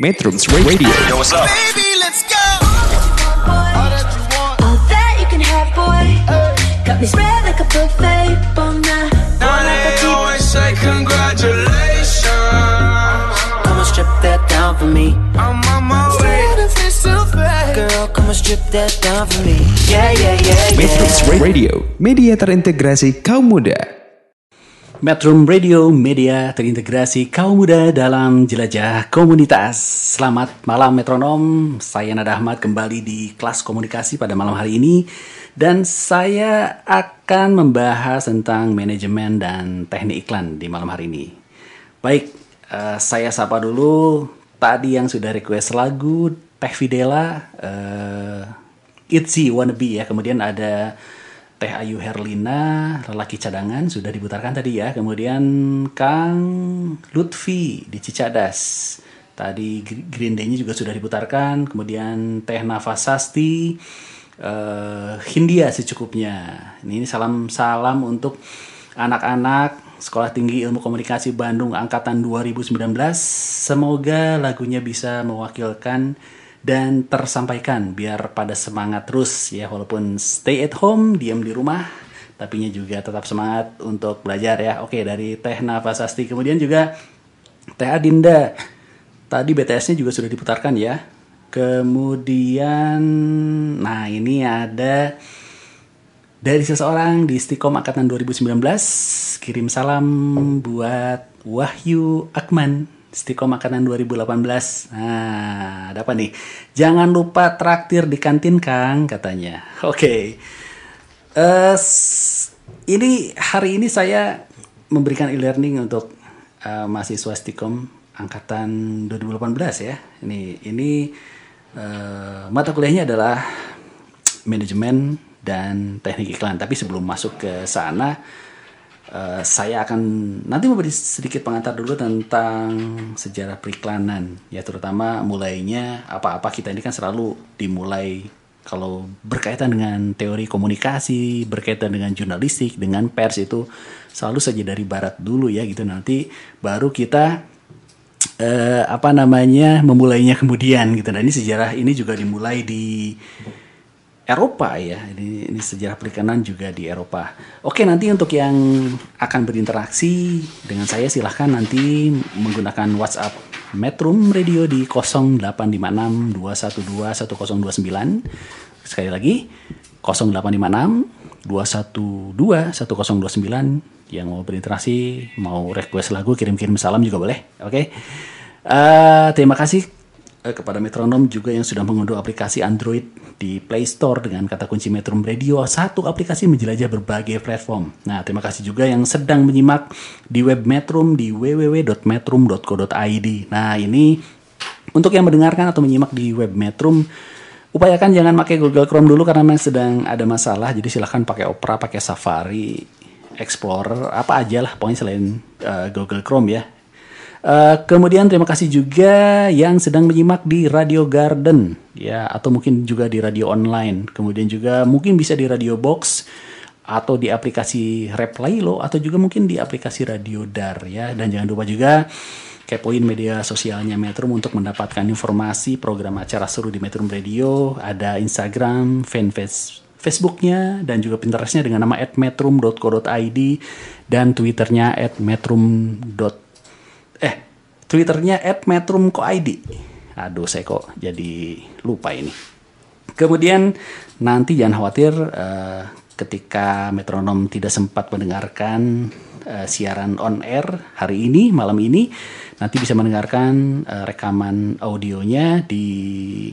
Metrum Radio. Yo, what's up? Baby, let's go. All that you want, all that you can have, boy. Got me spread like a buffet. Now they always say congratulations. Come and strip that down for me. I'm on my way. Girl, come and strip that down for me. Yeah, yeah, yeah, yeah. Metrum Radio, media terintegrasi kaum muda. Metrum Radio, media terintegrasi kaum muda dalam jelajah komunitas. Selamat malam metronom, saya Nada Ahmad kembali di kelas komunikasi pada malam hari ini. Dan saya akan membahas tentang manajemen dan teknik iklan di malam hari ini. Baik, saya sapa dulu tadi yang sudah request lagu Teh Fidela, Itzy Wannabe ya, kemudian ada Teh Ayu Herlina, Lelaki Cadangan, sudah diputarkan tadi ya. Kemudian Kang Lutfi di Cicadas, tadi Green Day-nya juga sudah diputarkan. Kemudian Teh Nafasasti, Hindia secukupnya. Ini salam-salam untuk anak-anak Sekolah Tinggi Ilmu Komunikasi Bandung Angkatan 2019. Semoga lagunya bisa mewakilkan dan tersampaikan, biar pada semangat terus ya, walaupun stay at home, diam di rumah, tapinya juga tetap semangat untuk belajar ya. Oke, dari Teh Nafasasti, kemudian juga Teh Adinda, tadi BTS-nya juga sudah diputarkan ya. Kemudian, nah ini ada dari seseorang di Stikom Angkatan 2019, kirim salam buat Wahyu Akman Stikom Makanan 2018. Nah, ada apa nih? Jangan lupa traktir di kantin, Kang, katanya. Oke. Ini hari ini saya memberikan e-learning untuk mahasiswa Stikom Angkatan 2018 ya. Ini mata kuliahnya adalah manajemen dan teknik iklan. Tapi sebelum masuk ke sana, saya akan nanti memberi sedikit pengantar dulu tentang sejarah periklanan ya, terutama mulainya. Apa-apa kita ini kan selalu dimulai kalau berkaitan dengan teori komunikasi, berkaitan dengan jurnalistik, dengan pers, itu selalu saja dari barat dulu ya gitu, nanti baru kita memulainya kemudian gitu. Nah, ini sejarah ini juga dimulai di Eropa ya, ini sejarah perikanan juga di Eropa. Oke, nanti untuk yang akan berinteraksi dengan saya silahkan nanti menggunakan WhatsApp Metrum Radio di 0856 212 1029. Sekali lagi 0856 212 1029. Yang mau berinteraksi, mau request lagu, kirim-kirim salam juga boleh. Oke, terima kasih kepada metronom juga yang sudah mengunduh aplikasi Android di Play Store dengan kata kunci Metrum Radio, satu aplikasi menjelajah berbagai platform. Nah, terima kasih juga yang sedang menyimak di web Metrum di www.metrum.co.id. Nah, ini untuk yang mendengarkan atau menyimak di web Metrum, upayakan jangan pakai Google Chrome dulu karena memang sedang ada masalah. Jadi silahkan pakai Opera, pakai Safari, Explorer, apa aja lah pokoknya selain Google Chrome ya. Kemudian terima kasih juga yang sedang menyimak di Radio Garden ya, atau mungkin juga di radio online. Kemudian juga mungkin bisa di Radio Box atau di aplikasi Replaylo atau juga mungkin di aplikasi Radio Dar ya. Dan jangan lupa juga kepoin media sosialnya Metrum untuk mendapatkan informasi program acara seru di Metrum Radio. Ada Instagram, fanpage Facebooknya, dan juga Pinterestnya dengan nama @metrum.co.id dan Twitternya Twitternya @metrum.co.id. Aduh, saya kok jadi lupa ini. Kemudian nanti jangan khawatir ketika metronom tidak sempat mendengarkan siaran on air hari ini, malam ini. Nanti bisa mendengarkan rekaman audionya di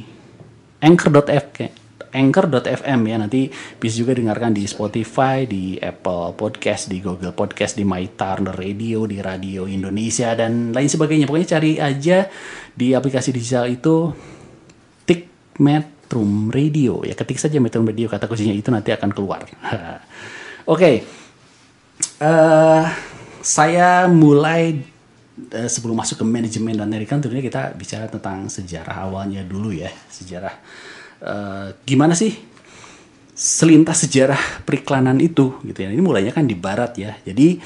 anchor.fm ya. Nanti bisa juga dengarkan di Spotify, di Apple Podcast, di Google Podcast, di My Turner Radio, di Radio Indonesia dan lain sebagainya. Pokoknya cari aja di aplikasi digital itu, tik Metrum Radio ya, ketik saja Metrum Radio, kata kuncinya itu nanti akan keluar. Oke. Saya mulai sebelum masuk ke manajemen dan teknik, tentunya kita bicara tentang sejarah awalnya dulu ya, sejarah. Gimana sih selintas sejarah periklanan itu gitu ya. Ini mulainya kan di barat ya. Jadi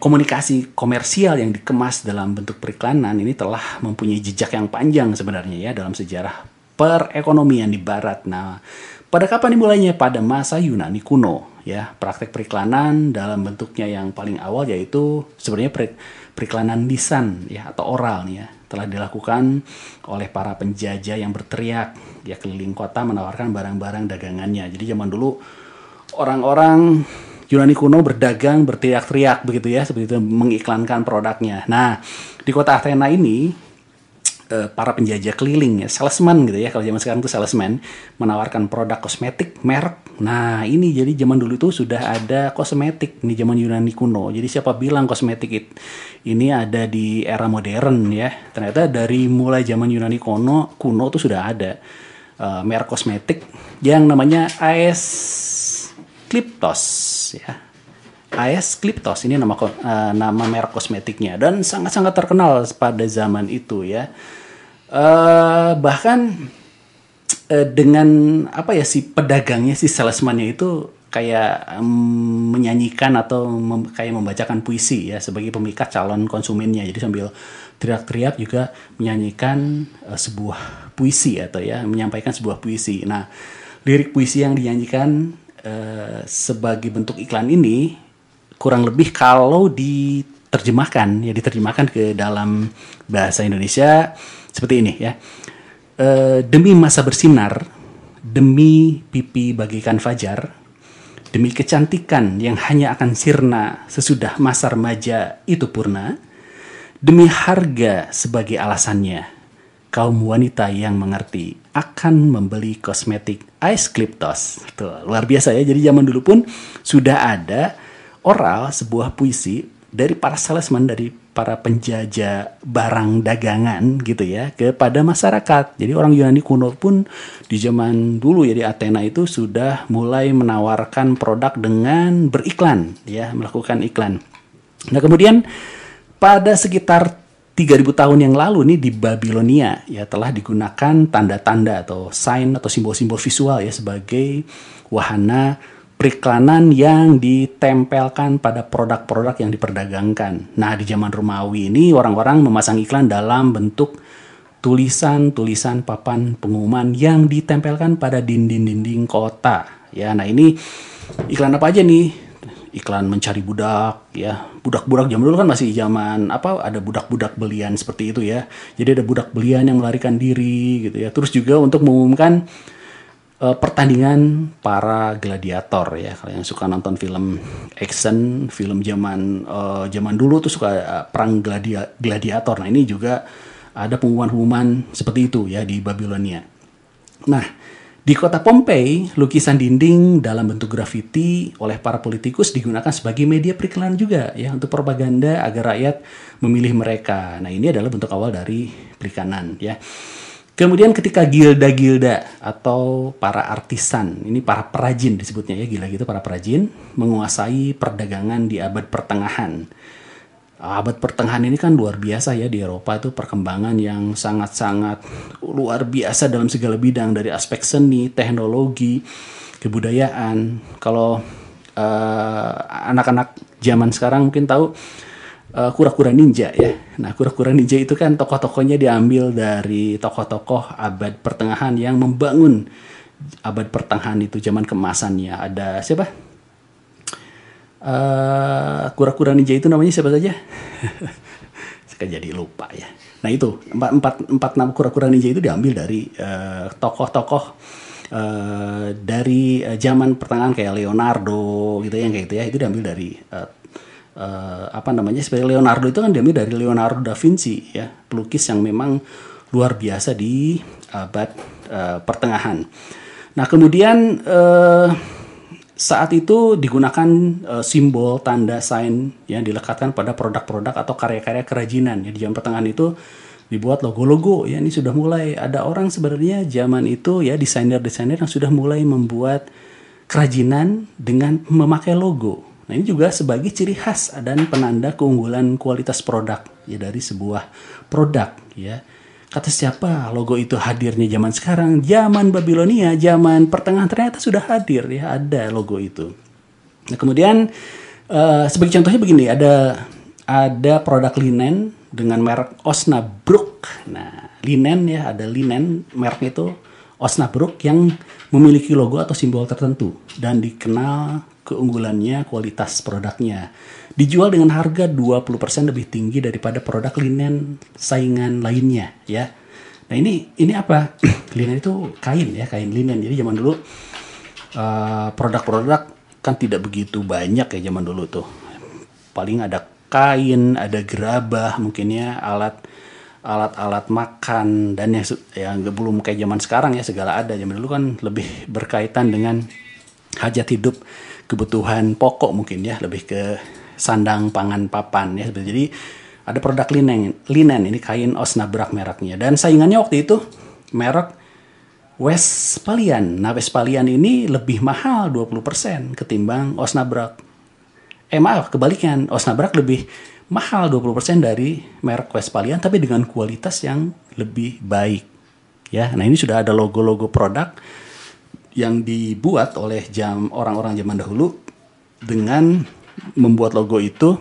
komunikasi komersial yang dikemas dalam bentuk periklanan ini telah mempunyai jejak yang panjang sebenarnya ya dalam sejarah perekonomian di Barat. Nah, pada kapan dimulainya? Pada masa Yunani kuno ya. Praktek periklanan dalam bentuknya yang paling awal yaitu sebenarnya periklanan lisan ya atau oral ya, telah dilakukan oleh para penjajah yang berteriak ya keliling kota menawarkan barang-barang dagangannya. Jadi zaman dulu orang-orang Yunani kuno berdagang, berteriak-teriak begitu ya, seperti itu mengiklankan produknya. Nah, di kota Athena ini para penjajah keliling ya, salesman gitu ya, kalau zaman sekarang itu salesman, menawarkan produk kosmetik, merek. Nah, ini jadi zaman dulu itu sudah ada kosmetik di zaman Yunani kuno. Jadi siapa bilang kosmetik ini ada di era modern ya? Ternyata dari mulai zaman Yunani kuno itu sudah ada merek kosmetik yang namanya Aes Clyptos. Ya. Aes Clyptos ini nama merek kosmetiknya dan sangat-sangat terkenal pada zaman itu ya. Bahkan dengan apa ya si pedagangnya, si salesmannya itu kayak menyanyikan atau kayak membacakan puisi ya sebagai pemikat calon konsumennya. Jadi sambil teriak-teriak juga menyanyikan sebuah puisi atau ya menyampaikan sebuah puisi. Nah, lirik puisi yang dinyanyikan sebagai bentuk iklan ini kurang lebih kalau diterjemahkan ke dalam bahasa Indonesia seperti ini ya. Demi masa bersinar, demi pipi bagaikan fajar, demi kecantikan yang hanya akan sirna sesudah masa remaja itu purna, demi harga sebagai alasannya, kaum wanita yang mengerti akan membeli kosmetik Aes Clyptos. Tuh, luar biasa ya. Jadi zaman dulu pun sudah ada oral sebuah puisi dari para salesman, dari para penjajah barang dagangan gitu ya kepada masyarakat. Jadi orang Yunani kuno pun di zaman dulu ya di Athena itu sudah mulai menawarkan produk dengan beriklan ya, melakukan iklan. Nah, kemudian pada sekitar 3.000 tahun yang lalu nih di Babilonia ya telah digunakan tanda-tanda atau sign atau simbol-simbol visual ya sebagai wahana periklanan yang ditempelkan pada produk-produk yang diperdagangkan. Nah, di zaman Romawi ini orang-orang memasang iklan dalam bentuk tulisan-tulisan papan pengumuman yang ditempelkan pada dinding-dinding kota. Ya, nah ini iklan apa aja nih? Iklan mencari budak ya, budak-budak zaman dulu kan masih zaman apa, ada budak-budak belian seperti itu ya. Jadi ada budak belian yang melarikan diri gitu ya. Terus juga untuk mengumumkan pertandingan para gladiator ya. Kalau yang suka nonton film action, film zaman dulu tuh suka perang gladiator. Nah, ini juga ada pengumuman-pengumuman seperti itu ya di Babilonia. Nah, di kota Pompei, lukisan dinding dalam bentuk grafiti oleh para politikus digunakan sebagai media periklanan juga ya untuk propaganda agar rakyat memilih mereka. Nah, ini adalah bentuk awal dari perikanan ya. Kemudian ketika gilda-gilda atau para artisan, ini para perajin disebutnya ya, gila gitu para perajin, menguasai perdagangan di abad pertengahan. Abad pertengahan ini kan luar biasa ya di Eropa, itu perkembangan yang sangat-sangat luar biasa dalam segala bidang, dari aspek seni, teknologi, kebudayaan. Kalau anak-anak zaman sekarang mungkin tahu kura-kura ninja ya. Nah, kura-kura ninja itu kan tokoh-tokohnya diambil dari tokoh-tokoh abad pertengahan yang membangun abad pertengahan itu zaman kemasannya. Ada siapa? Kura-kura ninja itu namanya siapa saja? Saya jadi lupa ya. Nah, itu empat nama kura-kura ninja itu diambil dari tokoh-tokoh dari zaman pertengahan kayak Leonardo gitu ya, yang kayak gitu ya. Itu diambil dari seperti Leonardo itu kan diambil dari Leonardo da Vinci ya, pelukis yang memang luar biasa di abad pertengahan. Nah, kemudian saat itu digunakan simbol, tanda, sign yang dilekatkan pada produk-produk atau karya-karya kerajinan. Ya, di zaman pertengahan itu dibuat logo-logo. Ya, ini sudah mulai ada orang sebenarnya zaman itu ya desainer-desainer yang sudah mulai membuat kerajinan dengan memakai logo. Nah, ini juga sebagai ciri khas dan penanda keunggulan kualitas produk ya dari sebuah produk ya. Kata siapa logo itu hadirnya zaman sekarang, zaman Babilonia, zaman pertengahan ternyata sudah hadir ya, ada logo itu. Nah, kemudian Sebagai contohnya begini, ada produk linen dengan merek Osnabrück. Nah, linen ya, ada linen mereknya itu Osnabrück yang memiliki logo atau simbol tertentu dan dikenal keunggulannya, kualitas produknya. Dijual dengan harga 20% lebih tinggi daripada produk linen saingan lainnya ya. Nah, ini apa? Linen itu kain ya, kain linen. Jadi zaman dulu produk-produk kan tidak begitu banyak ya zaman dulu tuh. Paling ada kain, ada gerabah mungkinnya, alat makan dan yang belum kayak zaman sekarang ya, segala ada. Zaman dulu kan lebih berkaitan dengan hajat hidup, kebutuhan pokok mungkin ya, lebih ke sandang, pangan, papan ya. Jadi ada produk linen ini kain Osnabrück mereknya, dan saingannya waktu itu merek Westphalian. Nah, Westphalian ini lebih mahal 20% ketimbang Osnabrück. Maaf, kebalikan. Osnabrück lebih mahal 20% dari merek Westphalian, tapi dengan kualitas yang lebih baik. Ya, nah ini sudah ada logo-logo produk yang dibuat oleh orang-orang zaman dahulu dengan membuat logo itu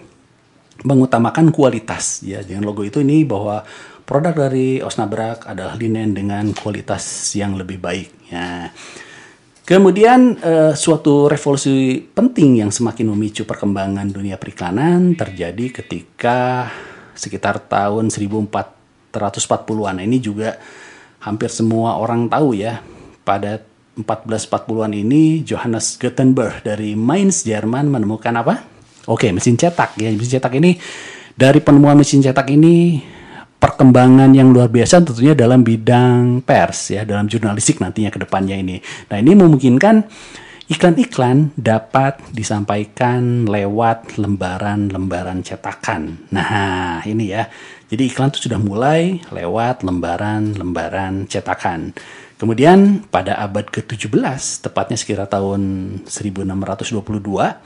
mengutamakan kualitas. Ya, dengan logo itu ini bahwa produk dari Osnabrück adalah linen dengan kualitas yang lebih baik. Ya. Kemudian suatu revolusi penting yang semakin memicu perkembangan dunia periklanan terjadi ketika sekitar tahun 1440-an. Ini juga hampir semua orang tahu ya. Pada 1440-an ini Johannes Gutenberg dari Mainz, Jerman menemukan apa? Oke, mesin cetak ya. Mesin cetak ini, dari penemuan mesin cetak ini perkembangan yang luar biasa tentunya dalam bidang pers ya, dalam jurnalistik nantinya ke depannya ini. Nah, ini memungkinkan iklan-iklan dapat disampaikan lewat lembaran-lembaran cetakan. Nah, ini ya. Jadi iklan itu sudah mulai lewat lembaran-lembaran cetakan. Kemudian pada abad ke-17, tepatnya sekitar tahun 1622,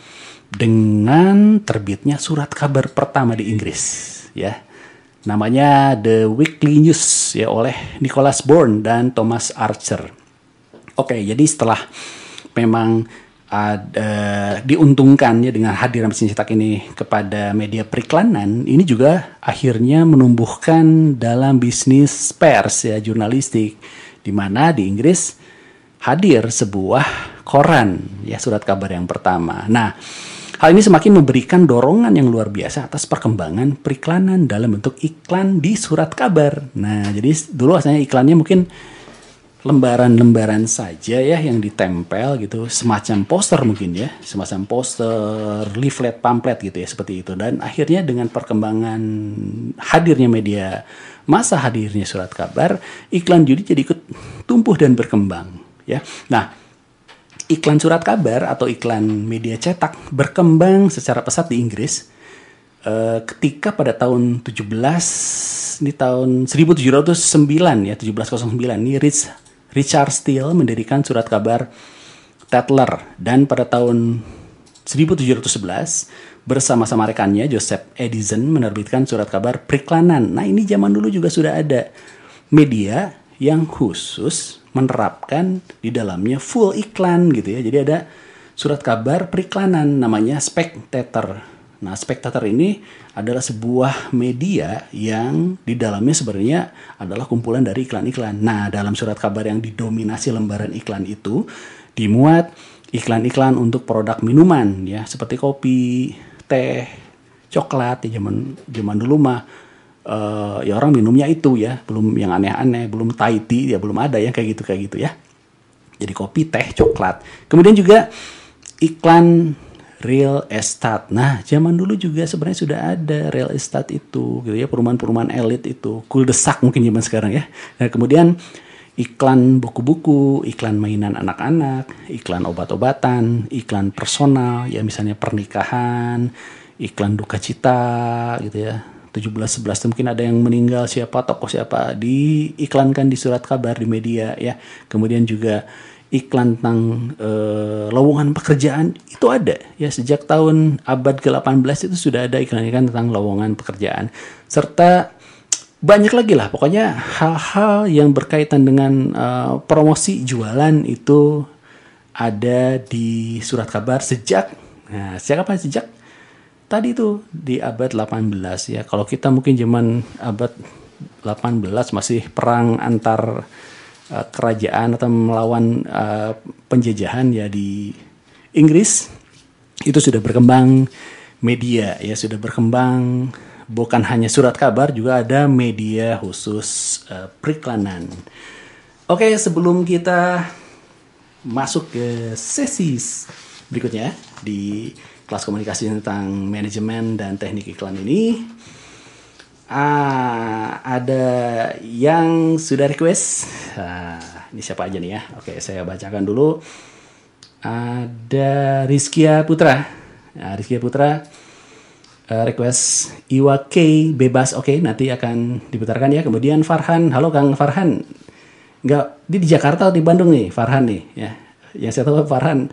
dengan terbitnya surat kabar pertama di Inggris ya. Namanya The Weekly News ya, oleh Nicholas Bourne dan Thomas Archer. Oke, jadi setelah memang diuntungkannya dengan hadirnya mesin cetak ini kepada media periklanan, ini juga akhirnya menumbuhkan dalam bisnis pers ya, jurnalistik, di mana di Inggris hadir sebuah koran ya, surat kabar yang pertama. Nah, hal ini semakin memberikan dorongan yang luar biasa atas perkembangan periklanan dalam bentuk iklan di surat kabar. Nah, jadi dulu asalnya iklannya mungkin lembaran-lembaran saja ya yang ditempel gitu, semacam poster mungkin ya, semacam poster, leaflet, pamflet gitu ya, seperti itu. Dan akhirnya dengan perkembangan hadirnya media massa, hadirnya surat kabar, iklan jadi ikut tumbuh dan berkembang ya. Nah, iklan surat kabar atau iklan media cetak berkembang secara pesat di Inggris ketika pada tahun 1709 ini Richard Steele mendirikan surat kabar Tatler, dan pada tahun 1711 bersama-sama rekannya Joseph Addison menerbitkan surat kabar periklanan. Nah, ini zaman dulu juga sudah ada media yang khusus menerapkan di dalamnya full iklan gitu ya. Jadi ada surat kabar periklanan namanya Spectator. Nah, Spectator ini adalah sebuah media yang di dalamnya sebenarnya adalah kumpulan dari iklan-iklan. Nah, dalam surat kabar yang didominasi lembaran iklan itu dimuat iklan-iklan untuk produk minuman ya, seperti kopi, teh, coklat ya, zaman dulu mah. Ya orang minumnya itu ya, belum yang aneh-aneh, belum Thai tea ya, belum ada ya kayak gitu ya. Jadi kopi, teh, coklat. Kemudian juga iklan real estate. Nah, zaman dulu juga sebenarnya sudah ada real estate itu gitu ya, perumahan-perumahan elit itu, kuldesak mungkin zaman sekarang ya. Nah, kemudian iklan buku-buku, iklan mainan anak-anak, iklan obat-obatan, iklan personal ya, misalnya pernikahan, iklan duka cita gitu ya. 1711 mungkin ada yang meninggal siapa, tokoh siapa, diiklankan di surat kabar, di media ya. Kemudian juga iklan tentang lowongan pekerjaan itu ada ya, sejak tahun abad ke-18 itu sudah ada iklan-iklan tentang lowongan pekerjaan, serta banyak lagi lah pokoknya hal-hal yang berkaitan dengan promosi jualan itu ada di surat kabar sejak kapan? Sejak tadi tuh di abad 18 ya. Kalau kita mungkin zaman abad 18 masih perang antar kerajaan atau melawan penjajahan ya di Inggris, itu sudah berkembang media ya, sudah berkembang bukan hanya surat kabar, juga ada media khusus periklanan. Oke, sebelum kita masuk ke sesi berikutnya di kelas komunikasi tentang manajemen dan teknik iklan ini, ada yang sudah request. Ini siapa aja nih ya? Oke, saya bacakan dulu. Ada Rizkia Putra. Rizkia Putra request Iwa K bebas. Oke, nanti akan diputarkan ya. Kemudian Farhan, halo Kang Farhan. Enggak, dia di Jakarta atau di Bandung nih Farhan nih ya. Yang saya tahu Farhan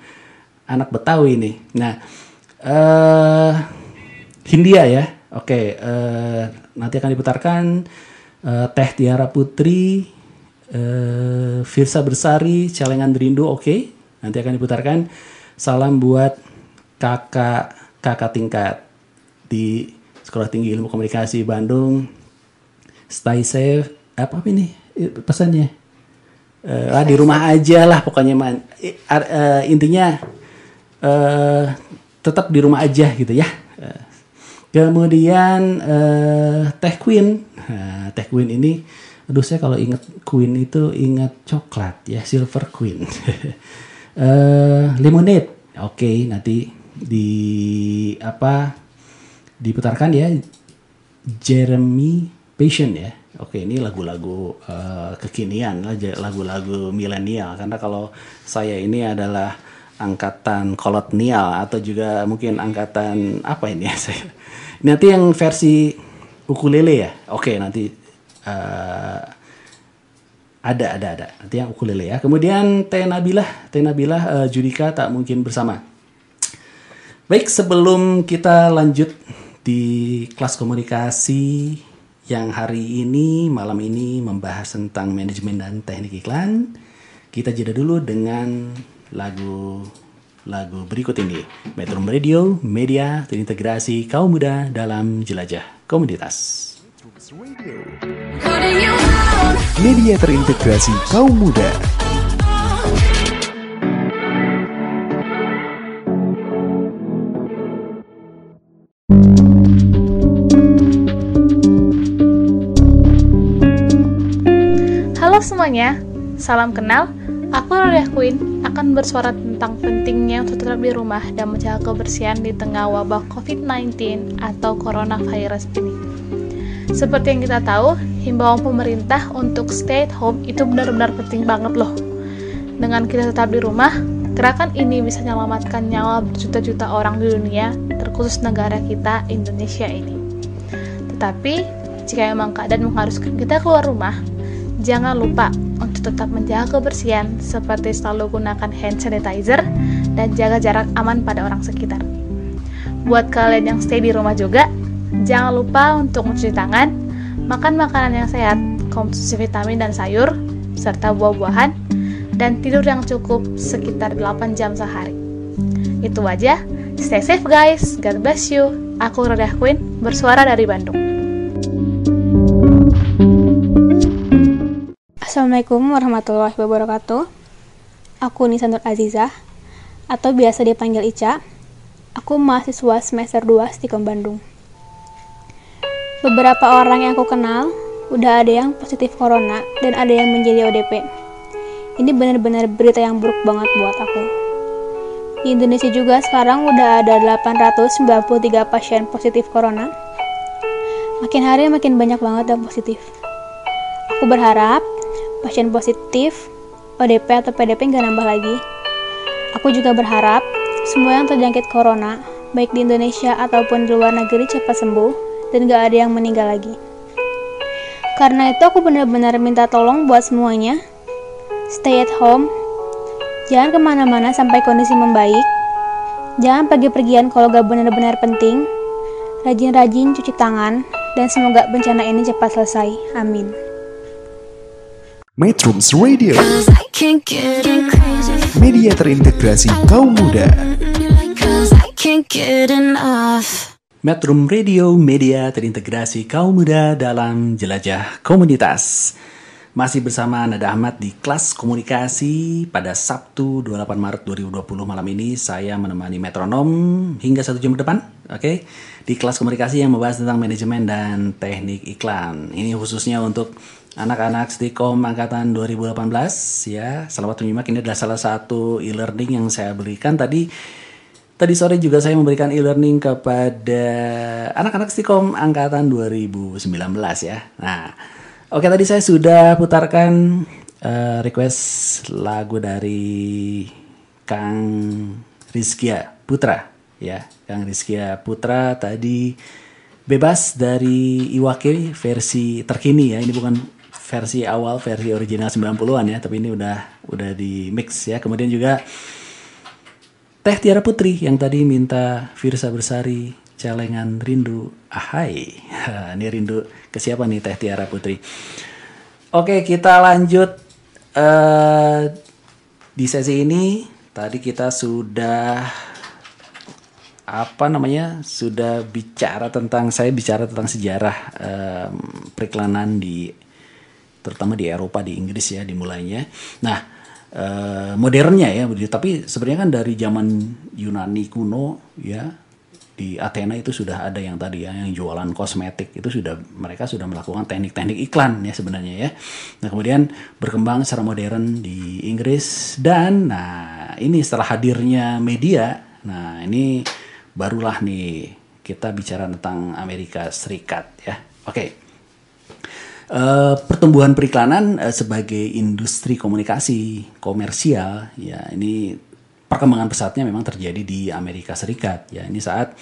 anak Betawi nih. Nah, Hindia ya. Oke, nanti akan diputarkan. Teh Tiara Putri, Firsa Bersari, Celengan Rindu. Oke, nanti akan diputarkan. Salam buat kakak tingkat di Sekolah Tinggi Ilmu Komunikasi Bandung. Stay safe. Apa ini pesannya? Di rumah aja lah pokoknya, intinya tetap di rumah aja gitu ya. Kemudian Teh Queen, Teh Queen ini, aduh saya kalau ingat Queen itu ingat coklat ya, Silver Queen. Lemonade, oke, nanti diputarkan ya, Jeremy Passion ya. Oke, ini lagu-lagu kekinian, lagu-lagu milenial. Karena kalau saya ini adalah angkatan kolonial atau juga mungkin angkatan apa ini ya saya. Nanti yang versi ukulele ya. Oke, nanti ada. Nanti yang ukulele ya. Kemudian Tenabilah, Judika tak mungkin bersama. Baik, sebelum kita lanjut di kelas komunikasi yang hari ini, malam ini membahas tentang manajemen dan teknik iklan, kita jeda dulu dengan lagu berikut ini. Metrum Radio, media terintegrasi kaum muda dalam jelajah komunitas. Media terintegrasi kaum muda. Semuanya, salam kenal. Aku Rodia Queen akan bersuara tentang pentingnya untuk tetap di rumah dan menjaga kebersihan di tengah wabah COVID-19 atau coronavirus ini. Seperti yang kita tahu, himbauan pemerintah untuk stay at home itu benar-benar penting banget loh. Dengan kita tetap di rumah, gerakan ini bisa menyelamatkan nyawa berjuta-juta orang di dunia, terkhusus negara kita Indonesia ini. Tetapi, jika memang keadaan mengharuskan kita keluar rumah, jangan lupa untuk tetap menjaga kebersihan seperti selalu gunakan hand sanitizer dan jaga jarak aman pada orang sekitar. Buat kalian yang stay di rumah juga, jangan lupa untuk mencuci tangan, makan makanan yang sehat, konsumsi vitamin dan sayur, serta buah-buahan, dan tidur yang cukup sekitar 8 jam sehari. Itu aja, stay safe guys, God bless you. Aku Rodah Queen, bersuara dari Bandung. Assalamualaikum warahmatullahi wabarakatuh. Aku Nisanur Azizah, atau biasa dipanggil Ica. Aku mahasiswa semester 2 Stikom Bandung. Beberapa orang yang aku kenal, udah ada yang positif corona dan ada yang menjadi ODP. Ini benar-benar berita yang buruk banget buat aku. Di Indonesia juga sekarang udah ada 893 pasien positif corona. Makin hari makin banyak banget yang positif. Aku berharap pasien positif, ODP atau PDP nggak nambah lagi. Aku juga berharap semua yang terjangkit corona, baik di Indonesia ataupun di luar negeri, cepat sembuh dan nggak ada yang meninggal lagi. Karena itu aku benar-benar minta tolong buat semuanya, stay at home, jangan kemana-mana sampai kondisi membaik, jangan pergi-pergian kalau nggak benar-benar penting, rajin-rajin cuci tangan, dan semoga bencana ini cepat selesai. Amin. Metrum Radio, media terintegrasi kaum muda. Metrum Radio, media terintegrasi kaum muda dalam jelajah komunitas. Masih bersama Nada Ahmad di kelas komunikasi pada Sabtu 28 Maret 2020 malam ini. Saya menemani metronom hingga 1 jam ke depan, oke? Di kelas komunikasi yang membahas tentang manajemen dan teknik iklan. Ini khususnya untuk anak-anak Stikom Angkatan 2018 ya. Selamat menyimak, ini adalah salah satu e-learning yang saya berikan tadi sore juga saya memberikan e-learning kepada anak-anak Stikom Angkatan 2019 ya. Nah, oke, tadi saya sudah putarkan request lagu dari Kang Rizkia Putra ya. Kang Rizkia Putra tadi Bebas dari Iwa K versi terkini ya. Ini bukan versi awal, versi original 90-an ya, tapi ini udah di mix ya. Kemudian juga Teh Tiara Putri yang tadi minta Firsa Bersari, Celengan Rindu. Ahai, ini rindu ke siapa nih Teh Tiara Putri? Oke, kita lanjut di sesi ini. Tadi kita sudah bicara tentang sejarah periklanan terutama di Eropa, di Inggris ya, dimulainya. Nah, modernnya ya, tapi sebenarnya kan dari zaman Yunani kuno ya. Di Athena itu sudah ada yang tadi ya, yang jualan kosmetik itu mereka sudah melakukan teknik-teknik iklan ya sebenarnya ya. Nah, kemudian berkembang secara modern di Inggris dan ini setelah hadirnya media, ini barulah nih kita bicara tentang Amerika Serikat ya. Oke. Pertumbuhan periklanan sebagai industri komunikasi komersial ya, ini perkembangan pesatnya memang terjadi di Amerika Serikat ya. Ini saat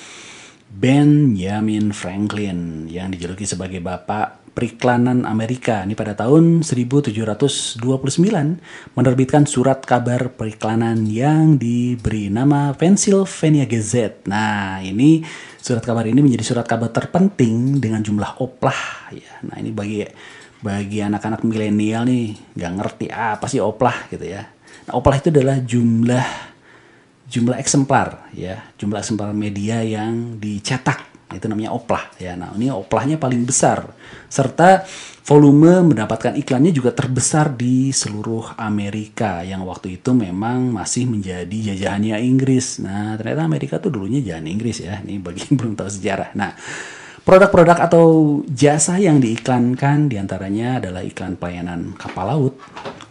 Benjamin Franklin yang dijuluki sebagai bapak periklanan Amerika ini pada tahun 1729 menerbitkan surat kabar periklanan yang diberi nama Pennsylvania Gazette. Nah, ini surat kabar ini menjadi surat kabar terpenting dengan jumlah oplah ya. Nah, ini bagi anak-anak milenial nih nggak ngerti apa sih oplah gitu ya. Nah, oplah itu adalah jumlah eksemplar ya, jumlah eksemplar media yang dicetak itu namanya oplah ya. Nah, ini oplahnya paling besar serta volume mendapatkan iklannya juga terbesar di seluruh Amerika yang waktu itu memang masih menjadi jajahannya Inggris. Nah, ternyata Amerika tuh dulunya jajahan Inggris ya. Ini bagi yang belum tahu sejarah. Nah, produk-produk atau jasa yang diiklankan diantaranya adalah iklan pelayanan kapal laut,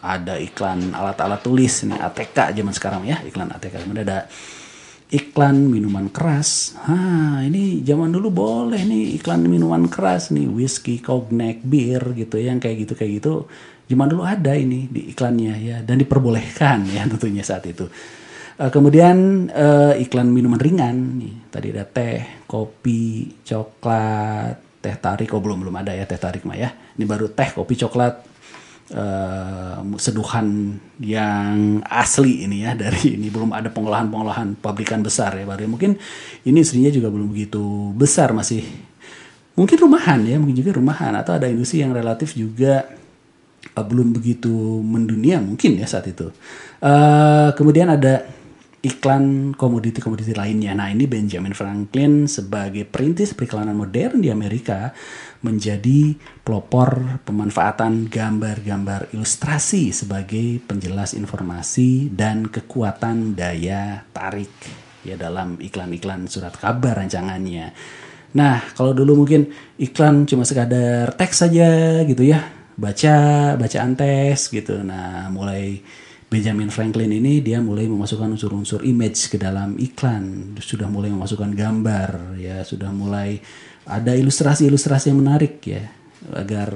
ada iklan alat-alat tulis nih ATK zaman sekarang ya, iklan ATK. Kemudian ada iklan minuman keras. Ini zaman dulu boleh nih iklan minuman keras nih, whisky, cognac, bir gitu yang kayak gitu. Zaman dulu ada ini di iklannya ya dan diperbolehkan ya tentunya saat itu. Kemudian iklan minuman ringan, nih, tadi ada teh, kopi, coklat, teh tarik, belum ada ya teh tarik mah ya. Ini baru teh, kopi, coklat, seduhan yang asli ini ya dari ini belum ada pengolahan pabrikan besar ya baru. Mungkin ini istrinya juga belum begitu besar masih mungkin rumahan ya, mungkin juga rumahan atau ada industri yang relatif juga belum begitu mendunia mungkin ya saat itu. Kemudian ada iklan komoditi lainnya. Nah, ini Benjamin Franklin sebagai perintis periklanan modern di Amerika menjadi pelopor pemanfaatan gambar-gambar ilustrasi sebagai penjelas informasi dan kekuatan daya tarik ya dalam iklan-iklan surat kabar rancangannya. Nah, kalau dulu mungkin iklan cuma sekadar teks saja gitu ya, bacaan teks gitu. Nah, mulai Benjamin Franklin ini dia mulai memasukkan unsur-unsur image ke dalam iklan, sudah mulai memasukkan gambar ya, sudah mulai ada ilustrasi-ilustrasi yang menarik ya agar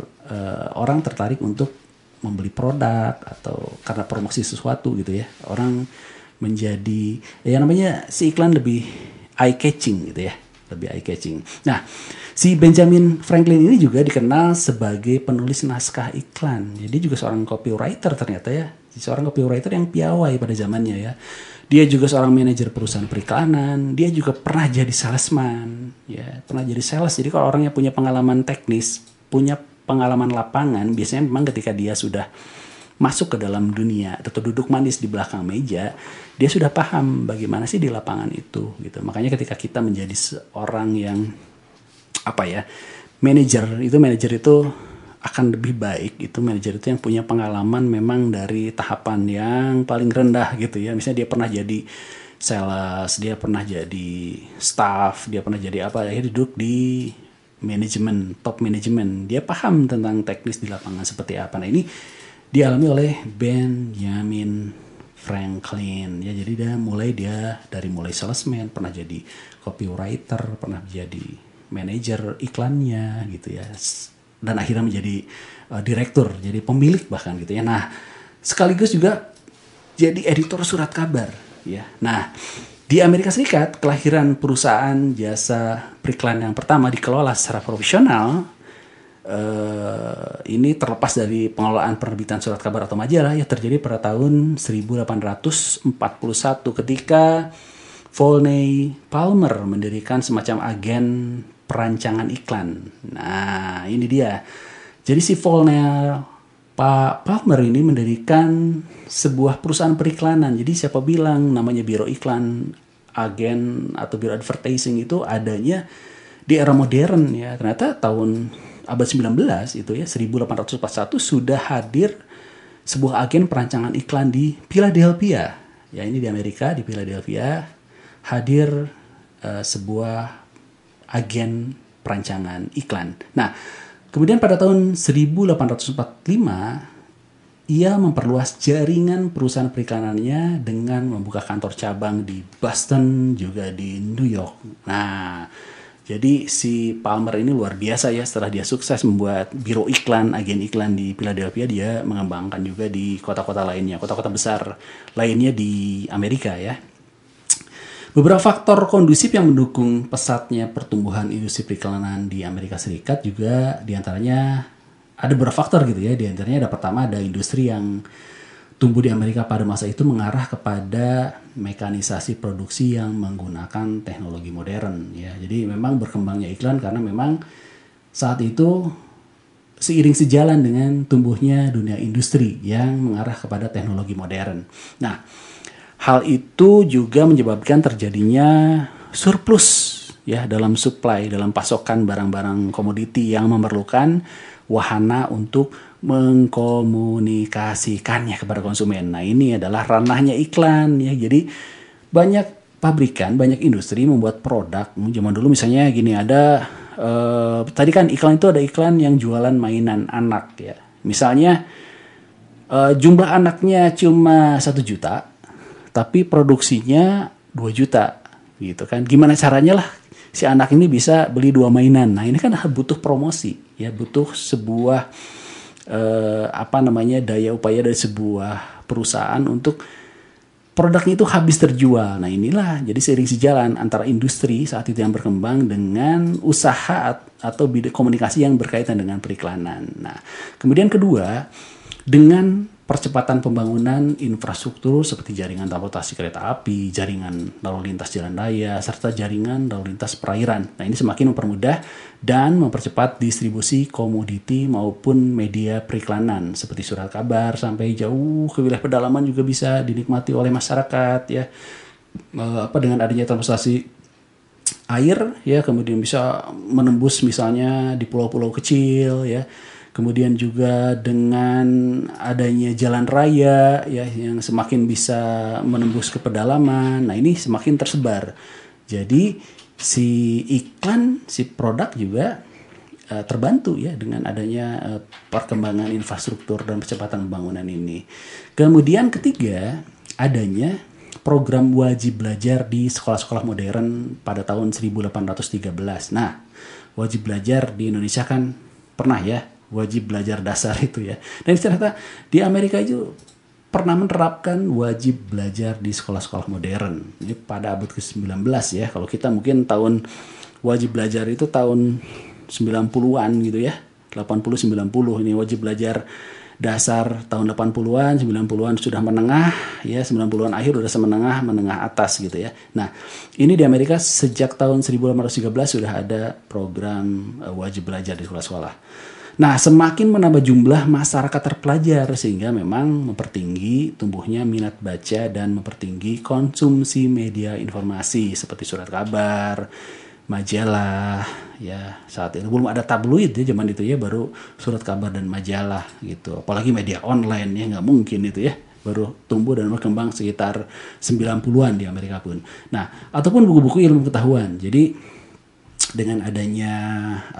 orang tertarik untuk membeli produk atau karena promosi sesuatu gitu ya. Orang menjadi ya namanya si iklan lebih eye catching gitu ya. Nah, si Benjamin Franklin ini juga dikenal sebagai penulis naskah iklan. Jadi juga seorang copywriter ternyata ya. Seorang copywriter yang piawai pada zamannya ya. Dia juga seorang manajer perusahaan periklanan. Dia juga pernah jadi salesman ya, pernah jadi sales. Jadi kalau orangnya punya pengalaman teknis, punya pengalaman lapangan, biasanya memang ketika dia sudah masuk ke dalam dunia atau duduk manis di belakang meja, dia sudah paham bagaimana sih di lapangan itu gitu. Makanya ketika kita menjadi seorang yang apa ya, manajer itu akan lebih baik, itu manajer itu yang punya pengalaman memang dari tahapan yang paling rendah gitu ya. Misalnya dia pernah jadi sales, dia pernah jadi staff, dia pernah jadi apa, akhirnya duduk di manajemen, top manajemen. Dia paham tentang teknis di lapangan seperti apa. Nah ini dialami oleh Benjamin Franklin ya. Jadi dia dari mulai salesman, pernah jadi copywriter, pernah jadi manajer iklannya gitu ya, dan akhirnya menjadi direktur, jadi pemilik bahkan gitu ya. Nah, sekaligus juga jadi editor surat kabar ya. Nah, di Amerika Serikat, kelahiran perusahaan jasa periklan yang pertama dikelola secara profesional, ini terlepas dari pengelolaan penerbitan surat kabar atau majalah, yang terjadi pada tahun 1841 ketika Volney Palmer mendirikan semacam agen perancangan iklan. Nah, ini dia. Jadi si Palmer ini mendirikan sebuah perusahaan periklanan. Jadi siapa bilang namanya biro iklan, agen atau biro advertising itu adanya di era modern ya. Ternyata tahun abad 19 itu ya, 1841 sudah hadir sebuah agen perancangan iklan di Philadelphia. Ya, ini di Amerika, di Philadelphia hadir sebuah agen perancangan iklan. Nah, kemudian pada tahun 1845 ia memperluas jaringan perusahaan periklanannya dengan membuka kantor cabang di Boston, juga di New York. Nah, jadi si Palmer ini luar biasa ya, setelah dia sukses membuat biro iklan, agen iklan di Philadelphia, dia mengembangkan juga di kota-kota lainnya, kota-kota besar lainnya di Amerika ya. Beberapa faktor kondusif yang mendukung pesatnya pertumbuhan industri periklanan di Amerika Serikat juga, diantaranya ada beberapa faktor gitu ya. Diantaranya ada, pertama, ada industri yang tumbuh di Amerika pada masa itu mengarah kepada mekanisasi produksi yang menggunakan teknologi modern ya. Jadi memang berkembangnya iklan karena memang saat itu seiring sejalan dengan tumbuhnya dunia industri yang mengarah kepada teknologi modern. Nah, hal itu juga menyebabkan terjadinya surplus ya dalam supply, dalam pasokan barang-barang komoditi yang memerlukan wahana untuk mengkomunikasikannya kepada konsumen. Nah, ini adalah ranahnya iklan ya. Jadi banyak pabrikan, banyak industri membuat produk. Zaman dulu misalnya gini, ada tadi kan iklan itu ada iklan yang jualan mainan anak ya. Misalnya jumlah anaknya cuma 1 juta. Tapi produksinya 2 juta gitu kan. Gimana caranya lah si anak ini bisa beli 2 mainan. Nah, ini kan butuh promosi ya, butuh sebuah daya upaya dari sebuah perusahaan untuk produknya itu habis terjual. Nah, inilah jadi seiring sejalan antara industri saat itu yang berkembang dengan usaha atau bidang komunikasi yang berkaitan dengan periklanan. Nah, kemudian kedua, dengan percepatan pembangunan infrastruktur seperti jaringan transportasi kereta api, jaringan lalu lintas jalan raya, serta jaringan lalu lintas perairan. Nah, ini semakin mempermudah dan mempercepat distribusi komoditi maupun media periklanan seperti surat kabar sampai jauh ke wilayah pedalaman juga bisa dinikmati oleh masyarakat ya. Dengan adanya transportasi air ya, kemudian bisa menembus misalnya di pulau-pulau kecil ya. Kemudian juga dengan adanya jalan raya ya yang semakin bisa menembus ke pedalaman. Nah, ini semakin tersebar. Jadi si iklan, si produk juga terbantu ya dengan adanya perkembangan infrastruktur dan percepatan pembangunan ini. Kemudian ketiga, adanya program wajib belajar di sekolah-sekolah modern pada tahun 1813. Nah, wajib belajar di Indonesia kan pernah ya, wajib belajar dasar itu ya. Dan ternyata di Amerika itu pernah menerapkan wajib belajar di sekolah-sekolah modern. Ini pada abad ke-19 ya. Kalau kita mungkin tahun wajib belajar itu tahun 90-an gitu ya. 80-90 ini wajib belajar dasar tahun 80-an, 90-an sudah menengah, ya 90-an akhir sudah menengah atas gitu ya. Nah, ini di Amerika sejak tahun 1813 sudah ada program wajib belajar di sekolah-sekolah. Nah, semakin menambah jumlah masyarakat terpelajar sehingga memang mempertinggi tumbuhnya minat baca dan mempertinggi konsumsi media informasi seperti surat kabar, majalah, ya saat itu belum ada tabloid ya zaman itu ya, baru surat kabar dan majalah gitu, apalagi media online ya nggak mungkin itu ya, baru tumbuh dan berkembang sekitar 90-an di Amerika pun. Nah, ataupun buku-buku ilmu pengetahuan. Jadi dengan adanya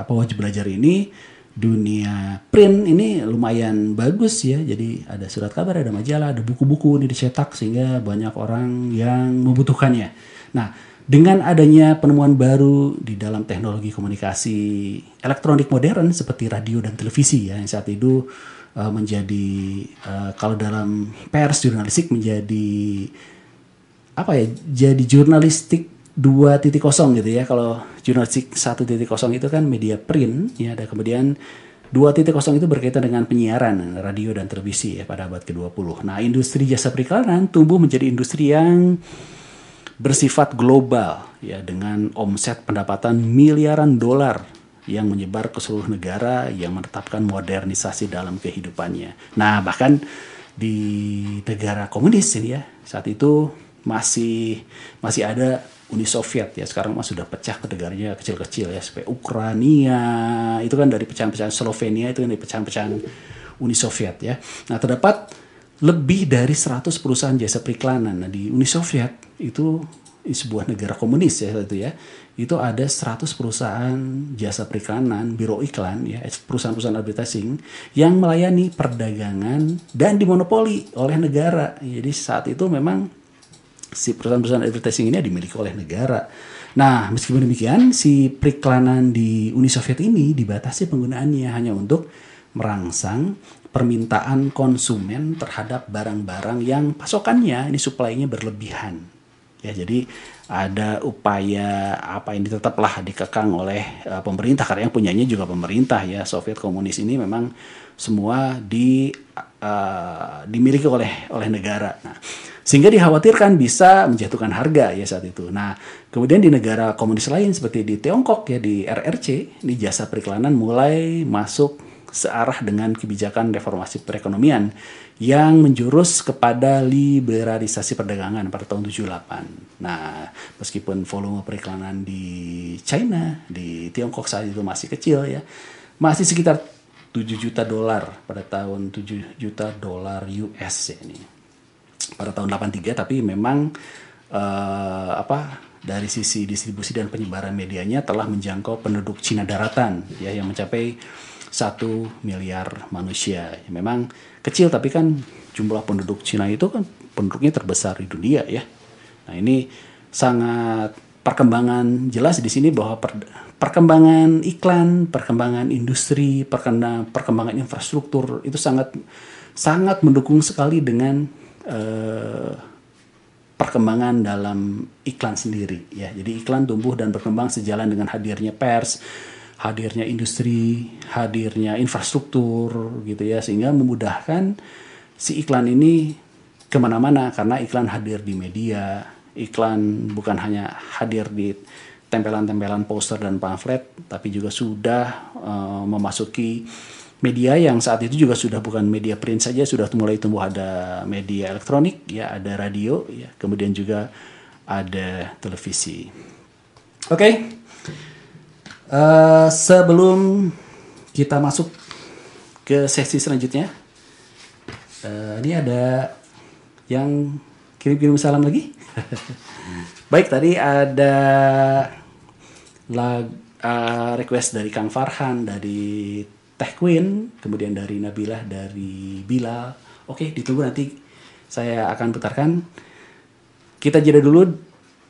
wajib belajar ini, dunia print ini lumayan bagus ya. Jadi ada surat kabar, ada majalah, ada buku-buku ini dicetak sehingga banyak orang yang membutuhkannya. Nah, dengan adanya penemuan baru di dalam teknologi komunikasi elektronik modern seperti radio dan televisi ya, yang saat itu menjadi kalau dalam pers jurnalistik menjadi jadi jurnalistik 2.0 gitu ya. Kalau jurnalistik 1.0 itu kan media print ya, ada kemudian 2.0 itu berkaitan dengan penyiaran radio dan televisi ya pada abad ke-20. Nah, industri jasa periklanan tumbuh menjadi industri yang bersifat global ya, dengan omset pendapatan miliaran dolar yang menyebar ke seluruh negara, yang menetapkan modernisasi dalam kehidupannya. Nah, bahkan di negara komunis ini ya, saat itu masih ada Uni Soviet ya, sekarang mah sudah pecah ke negaranya kecil-kecil ya, seperti Ukraina itu kan dari pecahan-pecahan Slovenia, itu kan dari pecahan-pecahan Uni Soviet ya. Nah, terdapat lebih dari 100 perusahaan jasa periklanan. Nah, di Uni Soviet itu sebuah negara komunis ya itu ya, itu ada 100 perusahaan jasa periklanan, biro iklan ya, perusahaan-perusahaan advertising yang melayani perdagangan dan dimonopoli oleh negara. Jadi saat itu memang si perusahaan-perusahaan advertising ini dimiliki oleh negara. Nah, meskipun demikian, si periklanan di Uni Soviet ini dibatasi penggunaannya hanya untuk merangsang permintaan konsumen terhadap barang-barang yang pasokannya, ini supply-nya berlebihan. Ya, jadi ada upaya ini tetaplah dikekang oleh pemerintah, karena yang punyanya juga pemerintah ya. Soviet komunis ini memang semua dimiliki oleh negara. Nah, sehingga dikhawatirkan bisa menjatuhkan harga ya saat itu. Nah, kemudian di negara komunis lain seperti di Tiongkok ya, di RRC, ini jasa periklanan mulai masuk searah dengan kebijakan reformasi perekonomian yang menjurus kepada liberalisasi perdagangan pada tahun 78. Nah, meskipun volume periklanan di China, di Tiongkok saat itu masih kecil ya, masih sekitar 7 juta dolar pada tahun 7 juta dolar US ya, ini pada tahun 83. Tapi memang dari sisi distribusi dan penyebaran medianya telah menjangkau penduduk Cina daratan ya, yang mencapai 1 miliar manusia. Memang kecil, tapi kan jumlah penduduk Cina itu kan penduduknya terbesar di dunia ya. Nah, ini sangat perkembangan jelas di sini bahwa perkembangan iklan, perkembangan industri, perkembangan infrastruktur itu sangat mendukung sekali dengan perkembangan dalam iklan sendiri ya. Jadi iklan tumbuh dan berkembang sejalan dengan hadirnya pers, hadirnya industri, hadirnya infrastruktur gitu ya, sehingga memudahkan si iklan ini kemana-mana, karena iklan hadir di media, iklan bukan hanya hadir di tempelan-tempelan poster dan pamflet, tapi juga sudah memasuki media yang saat itu juga sudah bukan media print saja, sudah mulai tumbuh ada media elektronik ya, ada radio ya, kemudian juga ada televisi. Oke. Sebelum kita masuk ke sesi selanjutnya, ini ada yang kirim-kirim salam lagi. Baik, tadi ada request dari Kang Farhan, dari Teh Queen, kemudian dari Nabilah, dari Bilal. Oke, ditunggu nanti saya akan putarkan. Kita jeda dulu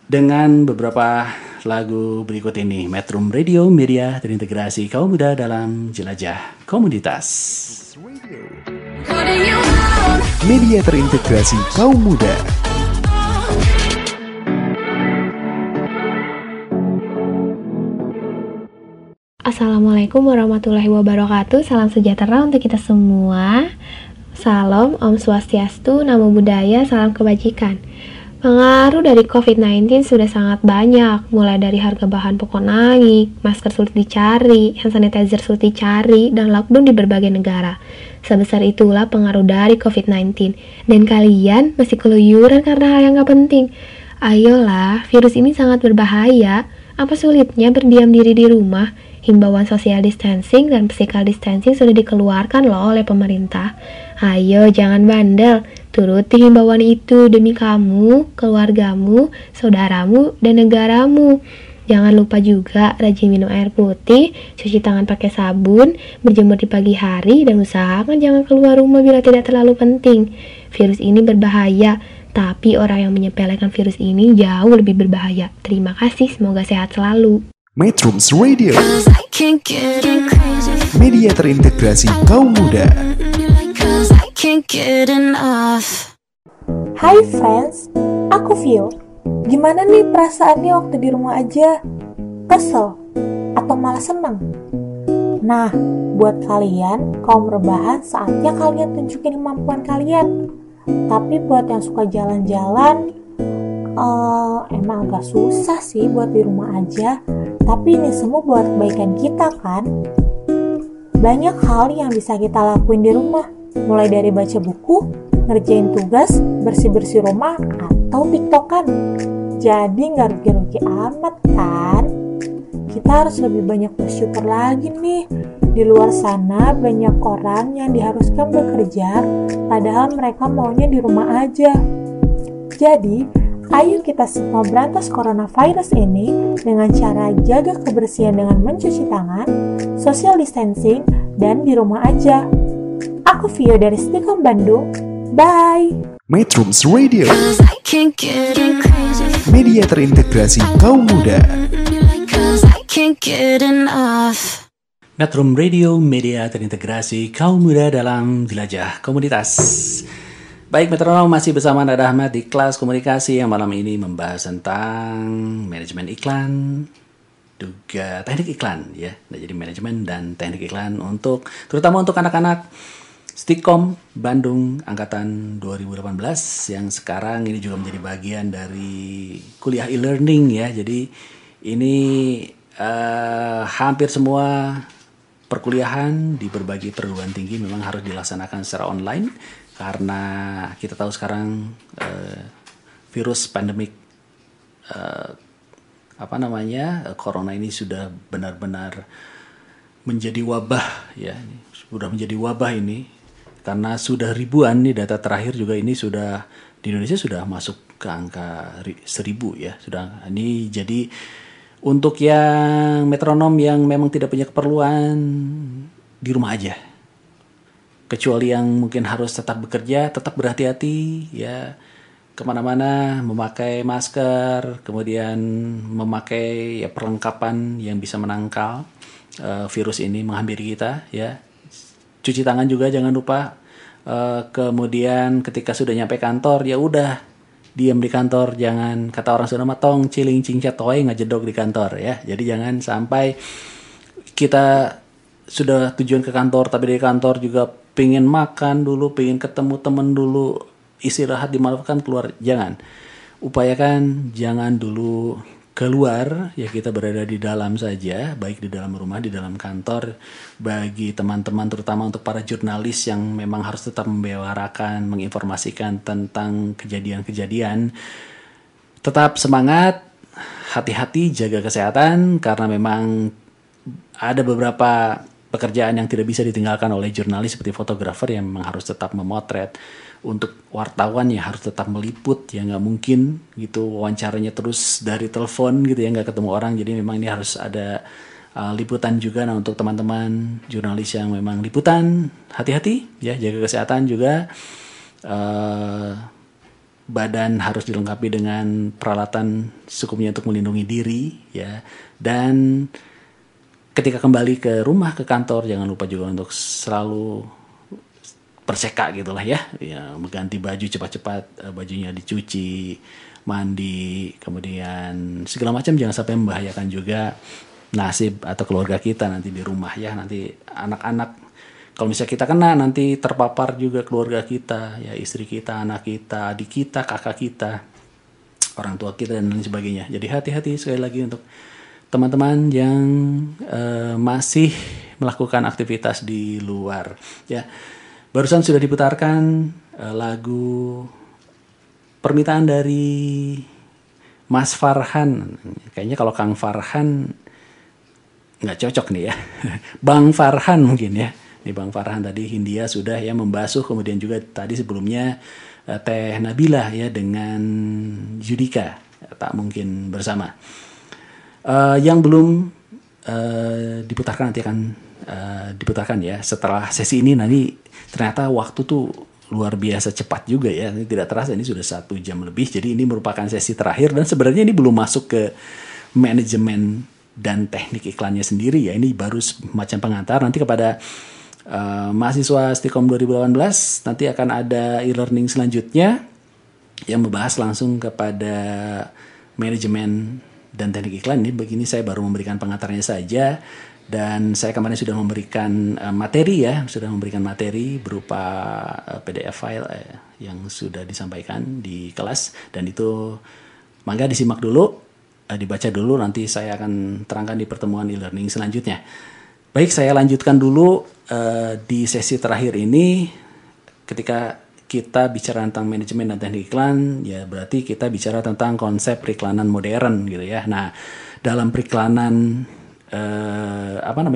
dengan beberapa lagu berikut ini. Metrum Radio, media terintegrasi kaum muda dalam jelajah komunitas. Media terintegrasi kaum muda. Assalamualaikum warahmatullahi wabarakatuh. Salam sejahtera untuk kita semua. Salam Om Swastiastu, Namo Buddhaya, salam kebajikan. Pengaruh dari COVID-19 sudah sangat banyak, mulai dari harga bahan pokok naik, masker sulit dicari, hand sanitizer sulit dicari, dan lockdown di berbagai negara. Sebesar itulah pengaruh dari COVID-19. Dan kalian masih keluyuran karena hal yang gak penting. Ayolah, virus ini sangat berbahaya. Apa sulitnya berdiam diri di rumah? Himbauan social distancing dan physical distancing sudah dikeluarkan loh oleh pemerintah. Ayo, jangan bandel. Turuti himbauan itu demi kamu, keluargamu, saudaramu, dan negaramu. Jangan lupa juga rajin minum air putih, cuci tangan pakai sabun, berjemur di pagi hari, dan usahakan jangan keluar rumah bila tidak terlalu penting. Virus ini berbahaya, tapi orang yang menyepelekan virus ini jauh lebih berbahaya. Terima kasih, semoga sehat selalu. Metrum Radio, media terintegrasi kaum muda. Hai friends, aku Vio. Gimana nih perasaannya waktu di rumah aja? Kesel? Atau malah seneng? Nah, buat kalian, kaum rebahan saatnya kalian tunjukin kemampuan kalian. Tapi buat yang suka jalan-jalan, emang agak susah sih buat di rumah aja. Tapi ini semua buat kebaikan kita kan? Banyak hal yang bisa kita lakuin di rumah, mulai dari baca buku, ngerjain tugas, bersih-bersih rumah, atau tiktokan. Jadi nggak rugi-rugi amat kan? Kita harus lebih banyak bersyukur lagi nih. Di luar sana banyak orang yang diharuskan bekerja, padahal mereka maunya di rumah aja. Jadi, ayo kita semua berantas coronavirus ini dengan cara jaga kebersihan dengan mencuci tangan, social distancing, dan di rumah aja. Aku Vio dari Stikom Bandung. Bye. Metrum Radio, media terintegrasi kaum muda. Metrum Radio, media terintegrasi kaum muda dalam jelajah komunitas. Baik, metronom, masih bersama Nada Ahmad di kelas komunikasi yang malam ini membahas tentang manajemen iklan, juga teknik iklan ya. Nah, jadi manajemen dan teknik iklan untuk terutama untuk anak-anak Stikom Bandung angkatan 2018 yang sekarang ini juga menjadi bagian dari kuliah e-learning ya. Jadi ini hampir semua perkuliahan di berbagai perguruan tinggi memang harus dilaksanakan secara online karena kita tahu sekarang virus pandemik corona ini sudah benar-benar menjadi wabah ya. Sudah menjadi wabah ini karena sudah ribuan nih, data terakhir juga ini sudah di Indonesia sudah masuk ke angka 1000 ya. Sudah ini, jadi untuk yang metronom yang memang tidak punya keperluan, di rumah aja. Kecuali yang mungkin harus tetap bekerja, tetap berhati-hati ya. Kemana-mana memakai masker, kemudian memakai ya, perlengkapan yang bisa menangkal virus ini menghampiri kita ya. Cuci tangan juga jangan lupa. Kemudian ketika sudah nyampe kantor, ya udah diam di kantor, jangan kata orang Sunda matong ciling cingcat toy ngejedok di kantor ya. Jadi jangan sampai kita sudah tujuan ke kantor tapi di kantor juga pengen makan dulu, pengen ketemu temen dulu, istirahat dimanfaatkan keluar, jangan. Upayakan jangan dulu keluar ya, kita berada di dalam saja, baik di dalam rumah, di dalam kantor. Bagi teman-teman terutama untuk para jurnalis yang memang harus tetap membewarakan, menginformasikan tentang kejadian-kejadian, tetap semangat, hati-hati, jaga kesehatan karena memang ada beberapa pekerjaan yang tidak bisa ditinggalkan oleh jurnalis seperti fotografer yang memang harus tetap memotret, untuk wartawan yang harus tetap meliput ya, nggak mungkin gitu wawancaranya terus dari telepon gitu ya, nggak ketemu orang. Jadi memang ini harus ada liputan juga. Nah, untuk teman-teman jurnalis yang memang liputan, hati-hati ya, jaga kesehatan juga. Badan harus dilengkapi dengan peralatan secukupnya untuk melindungi diri ya. Dan ketika kembali ke rumah, ke kantor, jangan lupa juga untuk selalu perseka gitulah ya. Ya, mengganti baju cepat-cepat, bajunya dicuci, mandi, kemudian segala macam, jangan sampai membahayakan juga nasib atau keluarga kita nanti di rumah ya, nanti anak-anak kalau misalnya kita kena nanti terpapar juga keluarga kita ya, istri kita, anak kita, adik kita, kakak kita, orang tua kita dan lain sebagainya. Jadi hati-hati sekali lagi untuk teman-teman yang masih melakukan aktivitas di luar ya. Barusan sudah diputarkan lagu permintaan dari Mas Farhan. Kayaknya kalau Kang Farhan nggak cocok nih ya. Bang Farhan mungkin ya. Nih Bang Farhan tadi Hindia sudah ya, membasuh, kemudian juga tadi sebelumnya Teh Nabila ya dengan Judika tak mungkin bersama. Yang belum diputarkan nanti akan diputarkan ya setelah sesi ini. Nanti ternyata waktu tuh luar biasa cepat juga ya. Ini tidak terasa ini sudah 1 jam lebih. Jadi ini merupakan sesi terakhir dan sebenarnya ini belum masuk ke manajemen dan teknik iklannya sendiri ya, ini baru macam pengantar. Nanti kepada mahasiswa Stikom 2018 nanti akan ada e-learning selanjutnya yang membahas langsung kepada manajemen dan teknik iklan. Ini begini saya baru memberikan pengantarnya saja, dan saya kemarin sudah memberikan materi ya, sudah memberikan materi berupa PDF file yang sudah disampaikan di kelas, dan itu mangga disimak dulu, dibaca dulu, nanti saya akan terangkan di pertemuan e-learning selanjutnya. Baik, saya lanjutkan dulu di sesi terakhir ini. Ketika kita bicara tentang manajemen dan teknik iklan, ya berarti kita bicara tentang konsep periklanan modern gitu ya. Nah, dalam periklanan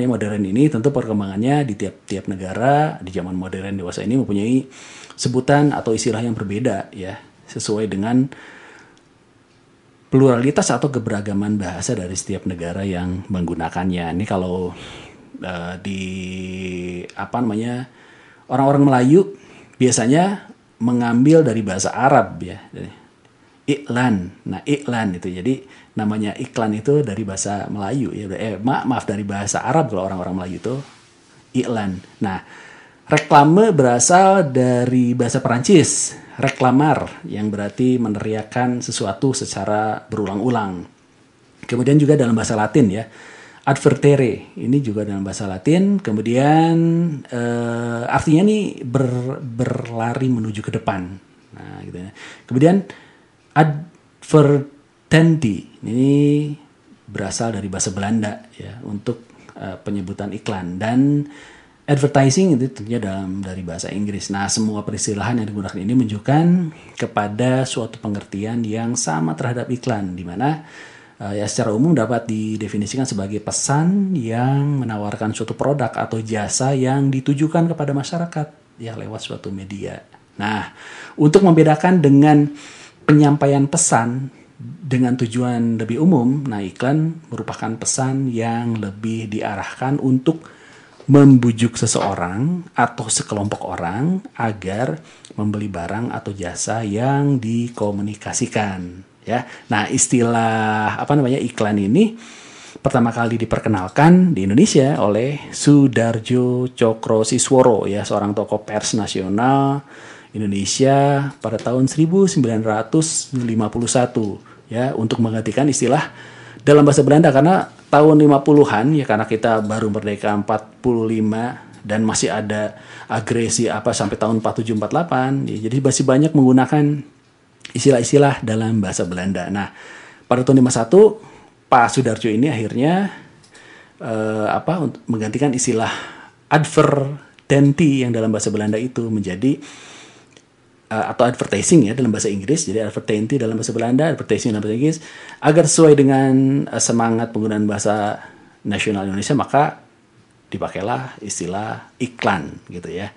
modern ini tentu perkembangannya di tiap-tiap negara di zaman modern dewasa ini mempunyai sebutan atau istilah yang berbeda ya, sesuai dengan pluralitas atau keberagaman bahasa dari setiap negara yang menggunakannya. Ini kalau orang-orang Melayu biasanya mengambil dari bahasa Arab ya, iklan. Nah, iklan itu jadi namanya iklan itu dari bahasa Melayu ya, maaf dari bahasa Arab kalau orang-orang Melayu itu iklan. Nah, reklame berasal dari bahasa Perancis, reklamar, yang berarti meneriakan sesuatu secara berulang-ulang. Kemudian juga dalam bahasa Latin ya, advertere, ini juga dalam bahasa Latin. Kemudian artinya ini berlari menuju ke depan. Nah, gitu ya. Kemudian advertendi, ini berasal dari bahasa Belanda ya, untuk penyebutan iklan. Dan advertising itu tentunya dari bahasa Inggris. Nah, semua peristilahan yang digunakan ini menunjukkan kepada suatu pengertian yang sama terhadap iklan, di mana ya secara umum dapat didefinisikan sebagai pesan yang menawarkan suatu produk atau jasa yang ditujukan kepada masyarakat ya lewat suatu media. Nah, untuk membedakan dengan penyampaian pesan dengan tujuan lebih umum, nah iklan merupakan pesan yang lebih diarahkan untuk membujuk seseorang atau sekelompok orang agar membeli barang atau jasa yang dikomunikasikan ya. Nah, istilah iklan ini pertama kali diperkenalkan di Indonesia oleh Sudarjo Cokro Sisworo ya, seorang tokoh pers nasional Indonesia pada tahun 1951 ya, untuk menggantikan istilah dalam bahasa Belanda karena tahun 50-an ya, karena kita baru merdeka 45 dan masih ada agresi sampai tahun 47-48 ya, jadi masih banyak menggunakan istilah-istilah dalam bahasa Belanda. Nah, pada tahun 51 Pak Sudarjo ini akhirnya menggantikan istilah advertentie yang dalam bahasa Belanda itu menjadi atau advertising ya dalam bahasa Inggris. Jadi advertentie dalam bahasa Belanda, advertising dalam bahasa Inggris, agar sesuai dengan semangat penggunaan bahasa nasional Indonesia maka dipakailah istilah iklan gitu ya.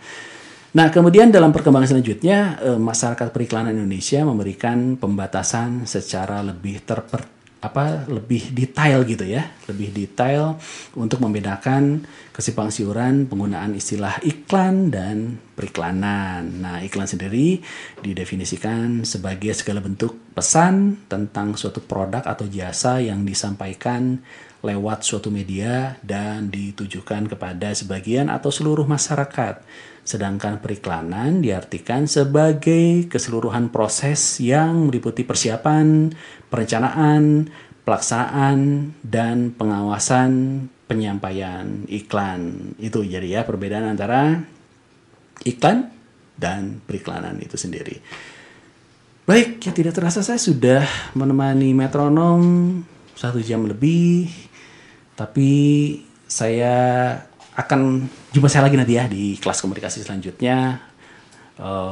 Nah, kemudian dalam perkembangan selanjutnya masyarakat periklanan Indonesia memberikan pembatasan secara lebih lebih detail gitu ya, lebih detail untuk membedakan kesimpangsiuran penggunaan istilah iklan dan periklanan. Nah, iklan sendiri didefinisikan sebagai segala bentuk pesan tentang suatu produk atau jasa yang disampaikan lewat suatu media dan ditujukan kepada sebagian atau seluruh masyarakat. Sedangkan periklanan diartikan sebagai keseluruhan proses yang meliputi persiapan, perencanaan, pelaksanaan dan pengawasan penyampaian iklan. Itu jadi ya perbedaan antara iklan dan periklanan itu sendiri. Baik, yang tidak terasa saya sudah menemani metronom 1 jam lebih. Tapi saya akan jumpa saya lagi nanti ya di kelas komunikasi selanjutnya.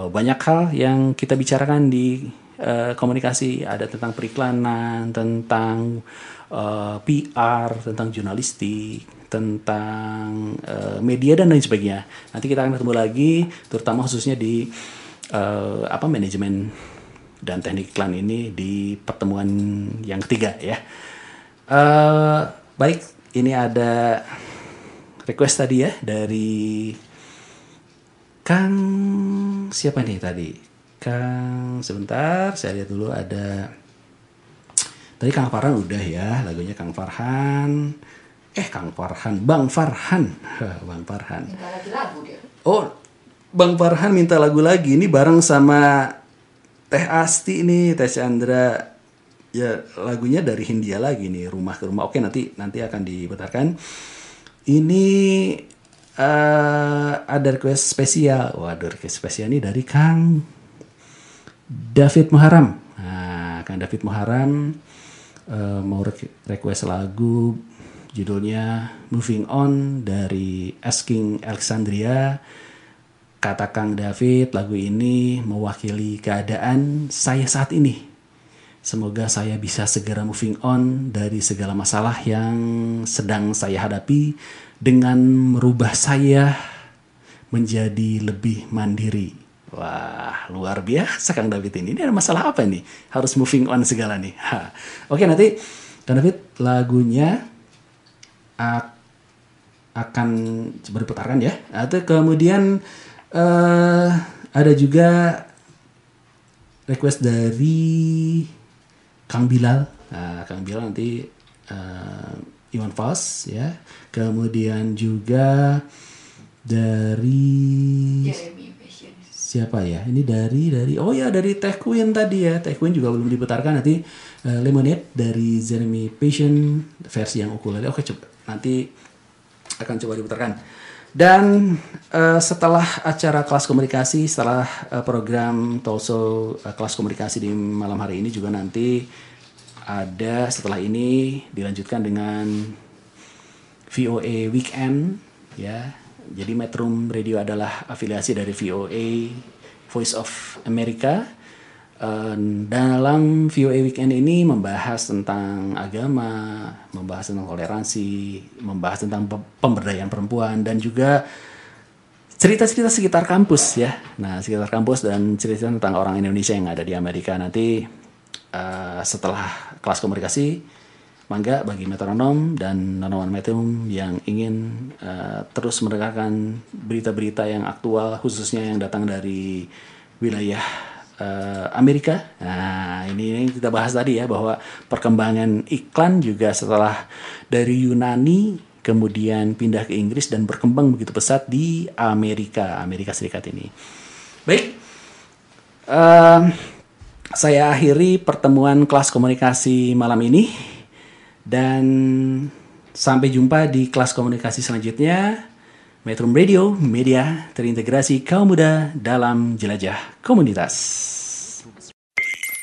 Banyak hal yang kita bicarakan di komunikasi. Ada tentang periklanan, tentang PR, tentang jurnalistik, tentang media dan lain sebagainya. Nanti kita akan ketemu lagi, terutama khususnya di manajemen dan teknik iklan ini di pertemuan yang ketiga ya. Baik, ini ada request tadi ya dari Kang siapa nih tadi? Kang sebentar, saya lihat dulu ada. Tadi Kang Farhan udah ya, lagunya Kang Farhan. Bang Farhan. Minta lagu dia. Oh, Bang Farhan minta lagu lagi. Ini bareng sama Teh Asti nih, Teh Chandra. Ya, lagunya dari Hindia lagi nih, Rumah ke Rumah. Oke, nanti akan diputarkan. Ini ada request spesial. Waduh, request spesial ini dari Kang David Muharram. Nah, Kang David Muharram mau request lagu judulnya Moving On dari Asking Alexandria. Kata Kang David, lagu ini mewakili keadaan saya saat ini. Semoga saya bisa segera moving on dari segala masalah yang sedang saya hadapi dengan merubah saya menjadi lebih mandiri. Wah, luar biasa Kang David ini. Ini ada masalah apa nih? Harus moving on segala nih. Ha. Oke, nanti Kang David lagunya akan coba diputarkan ya. Atau kemudian ada juga request dari Kang Bilal, nanti Iwan Fals ya, kemudian juga dari siapa ya? Ini dari Teh Queen tadi ya, Teh Queen juga belum diputarkan nanti Lemonade dari Jeremy Passion versi yang ukulele. Oke, coba nanti akan coba diputarkan. Dan setelah acara kelas komunikasi, setelah program Talkshow kelas komunikasi di malam hari ini juga nanti ada setelah ini dilanjutkan dengan VOA Weekend ya. Jadi Metrum Radio adalah afiliasi dari VOA Voice of America. Dalam VOA Weekend ini membahas tentang agama, membahas tentang toleransi, membahas tentang pemberdayaan perempuan, dan juga cerita-cerita sekitar kampus ya. Nah, sekitar kampus dan cerita tentang orang Indonesia yang ada di Amerika. Nanti setelah kelas komunikasi, mangga bagi metronom dan nonowan metrum yang ingin terus mendengarkan berita-berita yang aktual, khususnya yang datang dari wilayah Amerika. Nah, ini kita bahas tadi ya, bahwa perkembangan iklan juga setelah dari Yunani kemudian pindah ke Inggris dan berkembang begitu pesat di Amerika Serikat ini. Baik, saya akhiri pertemuan kelas komunikasi malam ini dan sampai jumpa di kelas komunikasi selanjutnya. Metrum Radio, media terintegrasi kaum muda dalam jelajah komunitas.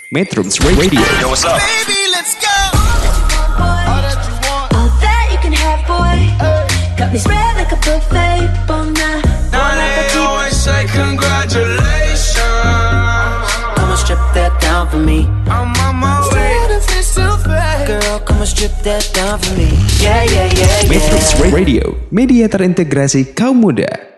Metrum Radio. Yo, what's up? Baby, let's go. All that you want, all that you can have, boy. Got me spread like a buffet, bona. Now they always say congratulations. Come and strip that down for me. I'm on my way. Girl, come and strip that down for me. Yeah, yeah, yeah, yeah. Metrum Radio, media terintegrasi kaum muda.